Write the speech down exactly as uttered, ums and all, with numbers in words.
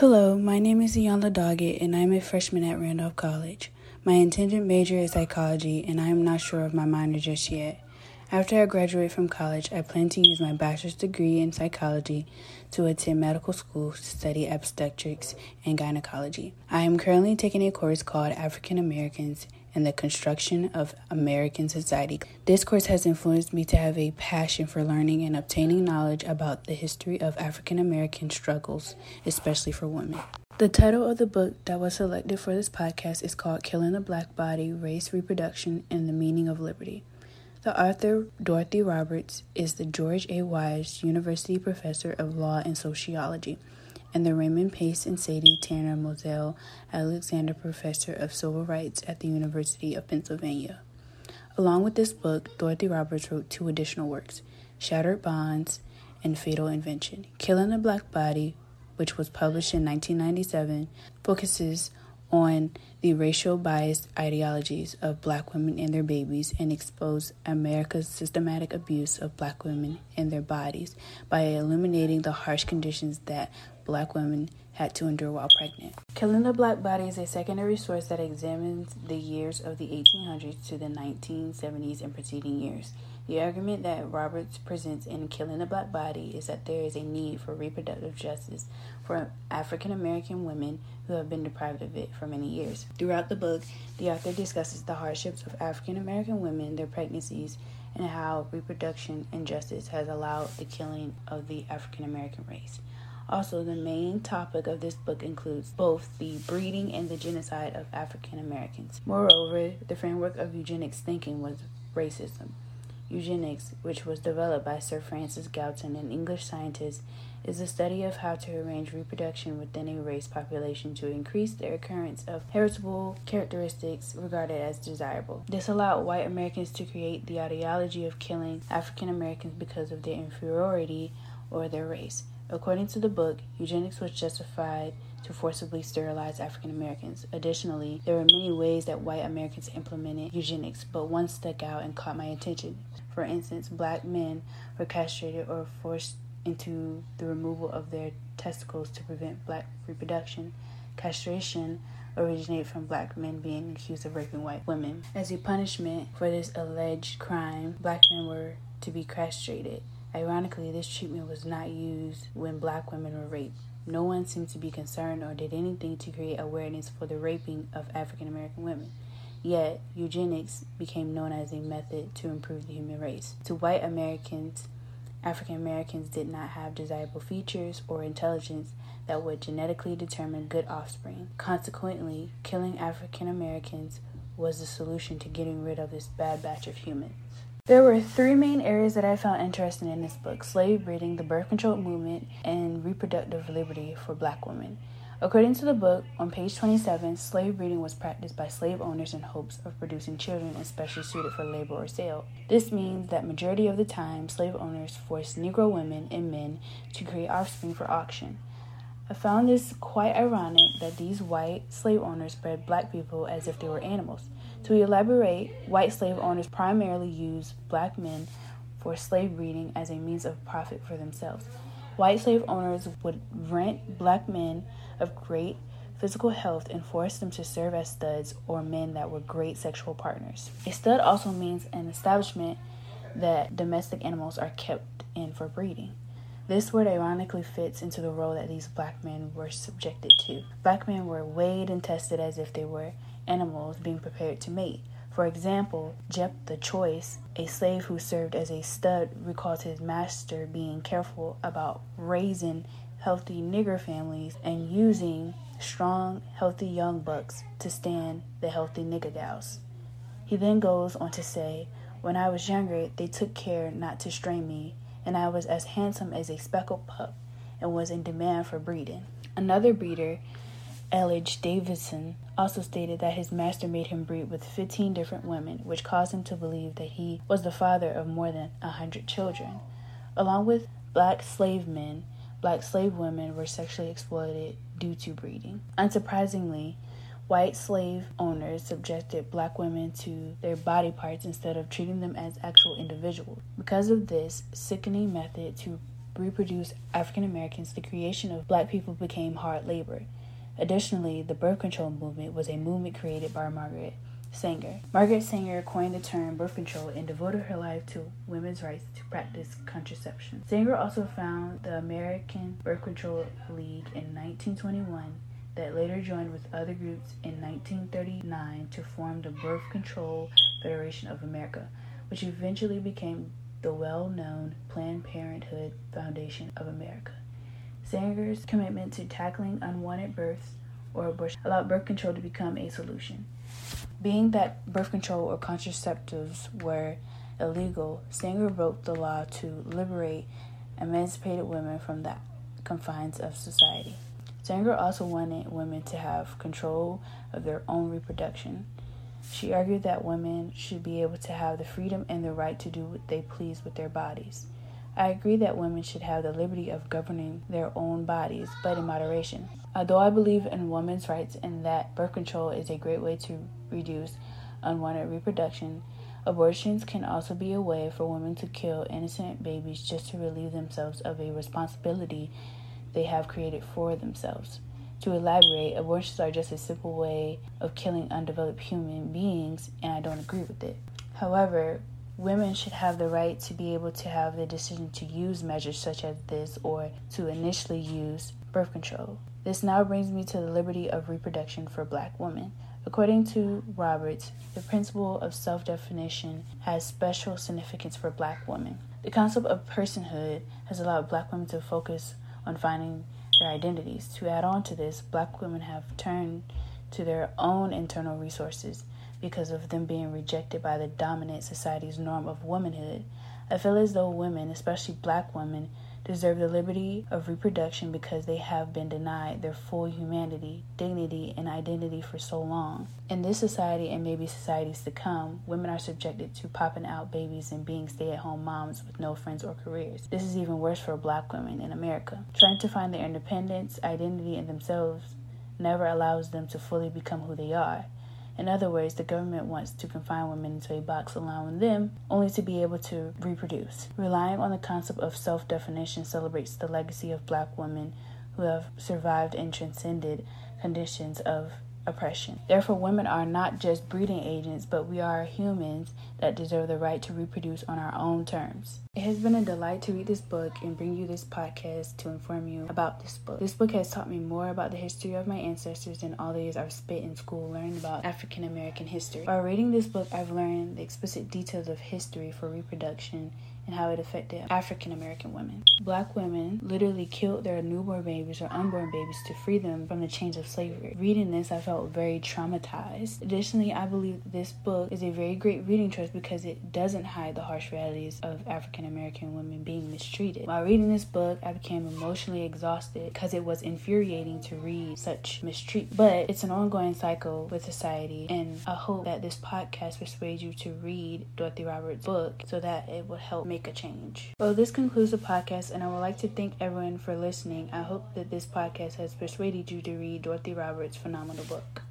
Hello, my name is Iyanla Doggett, and I am a freshman at Randolph College. My intended major is psychology, and I am not sure of my minor just yet. After I graduate from college, I plan to use my bachelor's degree in psychology to attend medical school to study obstetrics and gynecology. I am currently taking a course called African Americans and the Construction of American Society. This course has influenced me to have a passion for learning and obtaining knowledge about the history of African American struggles, especially for women. The title of the book that was selected for this podcast is called Killing the Black Body, Race, Reproduction, and the Meaning of Liberty. The author, Dorothy Roberts, is the George A. Wise University Professor of Law and Sociology and the Raymond Pace and Sadie Tanner Moselle Alexander Professor of Civil Rights at the University of Pennsylvania. Along with this book, Dorothy Roberts wrote two additional works, Shattered Bonds and Fatal Invention. Killing the Black Body, which was published in nineteen ninety-seven, focuses on the racial biased ideologies of black women and their babies and expose America's systematic abuse of black women and their bodies by illuminating the harsh conditions that black women had to endure while pregnant. Killing the Black Body is a secondary source that examines the years of the eighteen hundreds to the nineteen seventies and preceding years. The argument that Roberts presents in Killing the Black Body is that there is a need for reproductive justice for African American women who have been deprived of it for many years. Throughout the book, the author discusses the hardships of African American women, their pregnancies, and how reproduction injustice has allowed the killing of the African American race. Also, the main topic of this book includes both the breeding and the genocide of African Americans. Moreover, the framework of eugenics thinking was racism. Eugenics, which was developed by Sir Francis Galton, an English scientist, is the study of how to arrange reproduction within a race population to increase the occurrence of heritable characteristics regarded as desirable. This allowed white Americans to create the ideology of killing African Americans because of their inferiority or their race. According to the book, eugenics was justified to forcibly sterilize African Americans. Additionally, there were many ways that white Americans implemented eugenics, but one stuck out and caught my attention. For instance, black men were castrated or forced into the removal of their testicles to prevent black reproduction. Castration originated from black men being accused of raping white women. As a punishment for this alleged crime, black men were to be castrated. Ironically, this treatment was not used when black women were raped. No one seemed to be concerned or did anything to create awareness for the raping of African American women. Yet, eugenics became known as a method to improve the human race. To white Americans, African Americans did not have desirable features or intelligence that would genetically determine good offspring. Consequently, killing African Americans was the solution to getting rid of this bad batch of humans. There were three main areas that I found interesting in this book: slave breeding, the birth control movement, and reproductive liberty for black women. According to the book, on page twenty-seven, slave breeding was practiced by slave owners in hopes of producing children especially suited for labor or sale. This means that majority of the time, slave owners forced Negro women and men to create offspring for auction. I found this quite ironic that these white slave owners bred black people as if they were animals. To elaborate, white slave owners primarily used black men for slave breeding as a means of profit for themselves. White slave owners would rent black men of great physical health and force them to serve as studs or men that were great sexual partners. A stud also means an establishment that domestic animals are kept in for breeding. This word ironically fits into the role that these black men were subjected to. Black men were weighed and tested as if they were animals being prepared to mate. For example, Jep the Choice, a slave who served as a stud, recalls his master being careful about raising healthy nigger families and using strong, healthy young bucks to stand the healthy nigger gals. He then goes on to say, "When I was younger, they took care not to stray me, and I was as handsome as a speckled pup and was in demand for breeding." Another breeder, L H Davidson, also stated that his master made him breed with fifteen different women, which caused him to believe that he was the father of more than one hundred children. Along with black slave men, black slave women were sexually exploited due to breeding. Unsurprisingly, white slave owners subjected black women to their body parts instead of treating them as actual individuals. Because of this sickening method to reproduce African Americans, the creation of black people became hard labor. Additionally, the birth control movement was a movement created by Margaret Sanger. Margaret Sanger coined the term birth control and devoted her life to women's rights to practice contraception. Sanger also founded the American Birth Control League in nineteen twenty-one that later joined with other groups in nineteen thirty-nine to form the Birth Control Federation of America, which eventually became the well-known Planned Parenthood Foundation of America. Sanger's commitment to tackling unwanted births or abortion allowed birth control to become a solution. Being that birth control or contraceptives were illegal, Sanger wrote the law to liberate emancipated women from the confines of society. Sanger also wanted women to have control of their own reproduction. She argued that women should be able to have the freedom and the right to do what they please with their bodies. I agree that women should have the liberty of governing their own bodies, but in moderation. Although I believe in women's rights and that birth control is a great way to reduce unwanted reproduction, abortions can also be a way for women to kill innocent babies just to relieve themselves of a responsibility they have created for themselves. To elaborate, abortions are just a simple way of killing undeveloped human beings, and I don't agree with it. However, women should have the right to be able to have the decision to use measures such as this or to initially use birth control. This now brings me to the liberty of reproduction for black women. According to Roberts, the principle of self-definition has special significance for black women. The concept of personhood has allowed black women to focus on finding their identities. To add on to this, black women have turned to their own internal resources because of them being rejected by the dominant society's norm of womanhood. I feel as though women, especially black women, deserve the liberty of reproduction because they have been denied their full humanity, dignity, and identity for so long. In this society, and maybe societies to come, women are subjected to popping out babies and being stay-at-home moms with no friends or careers. This is even worse for black women in America. Trying to find their independence, identity, in themselves never allows them to fully become who they are. In other words, the government wants to confine women into a box, allowing them only to be able to reproduce. Relying on the concept of self-definition celebrates the legacy of black women who have survived and transcended conditions of oppression. Therefore, women are not just breeding agents, but we are humans that deserve the right to reproduce on our own terms. It has been a delight to read this book and bring you this podcast to inform you about this book. This book has taught me more about the history of my ancestors than all the years I've spent in school learning about African American history. By reading this book, I've learned the explicit details of history for reproduction and how it affected African American women. Black women literally killed their newborn babies or unborn babies to free them from the chains of slavery. Reading this, I felt very traumatized. Additionally, I believe this book is a very great reading choice because it doesn't hide the harsh realities of African American women being mistreated. While reading this book, I became emotionally exhausted because it was infuriating to read such mistreatment. But it's an ongoing cycle with society, and I hope that this podcast persuades you to read Dorothy Roberts' book so that it will help make a change. Well, this concludes the podcast, and I would like to thank everyone for listening. I hope that this podcast has persuaded you to read Dorothy Roberts' phenomenal book.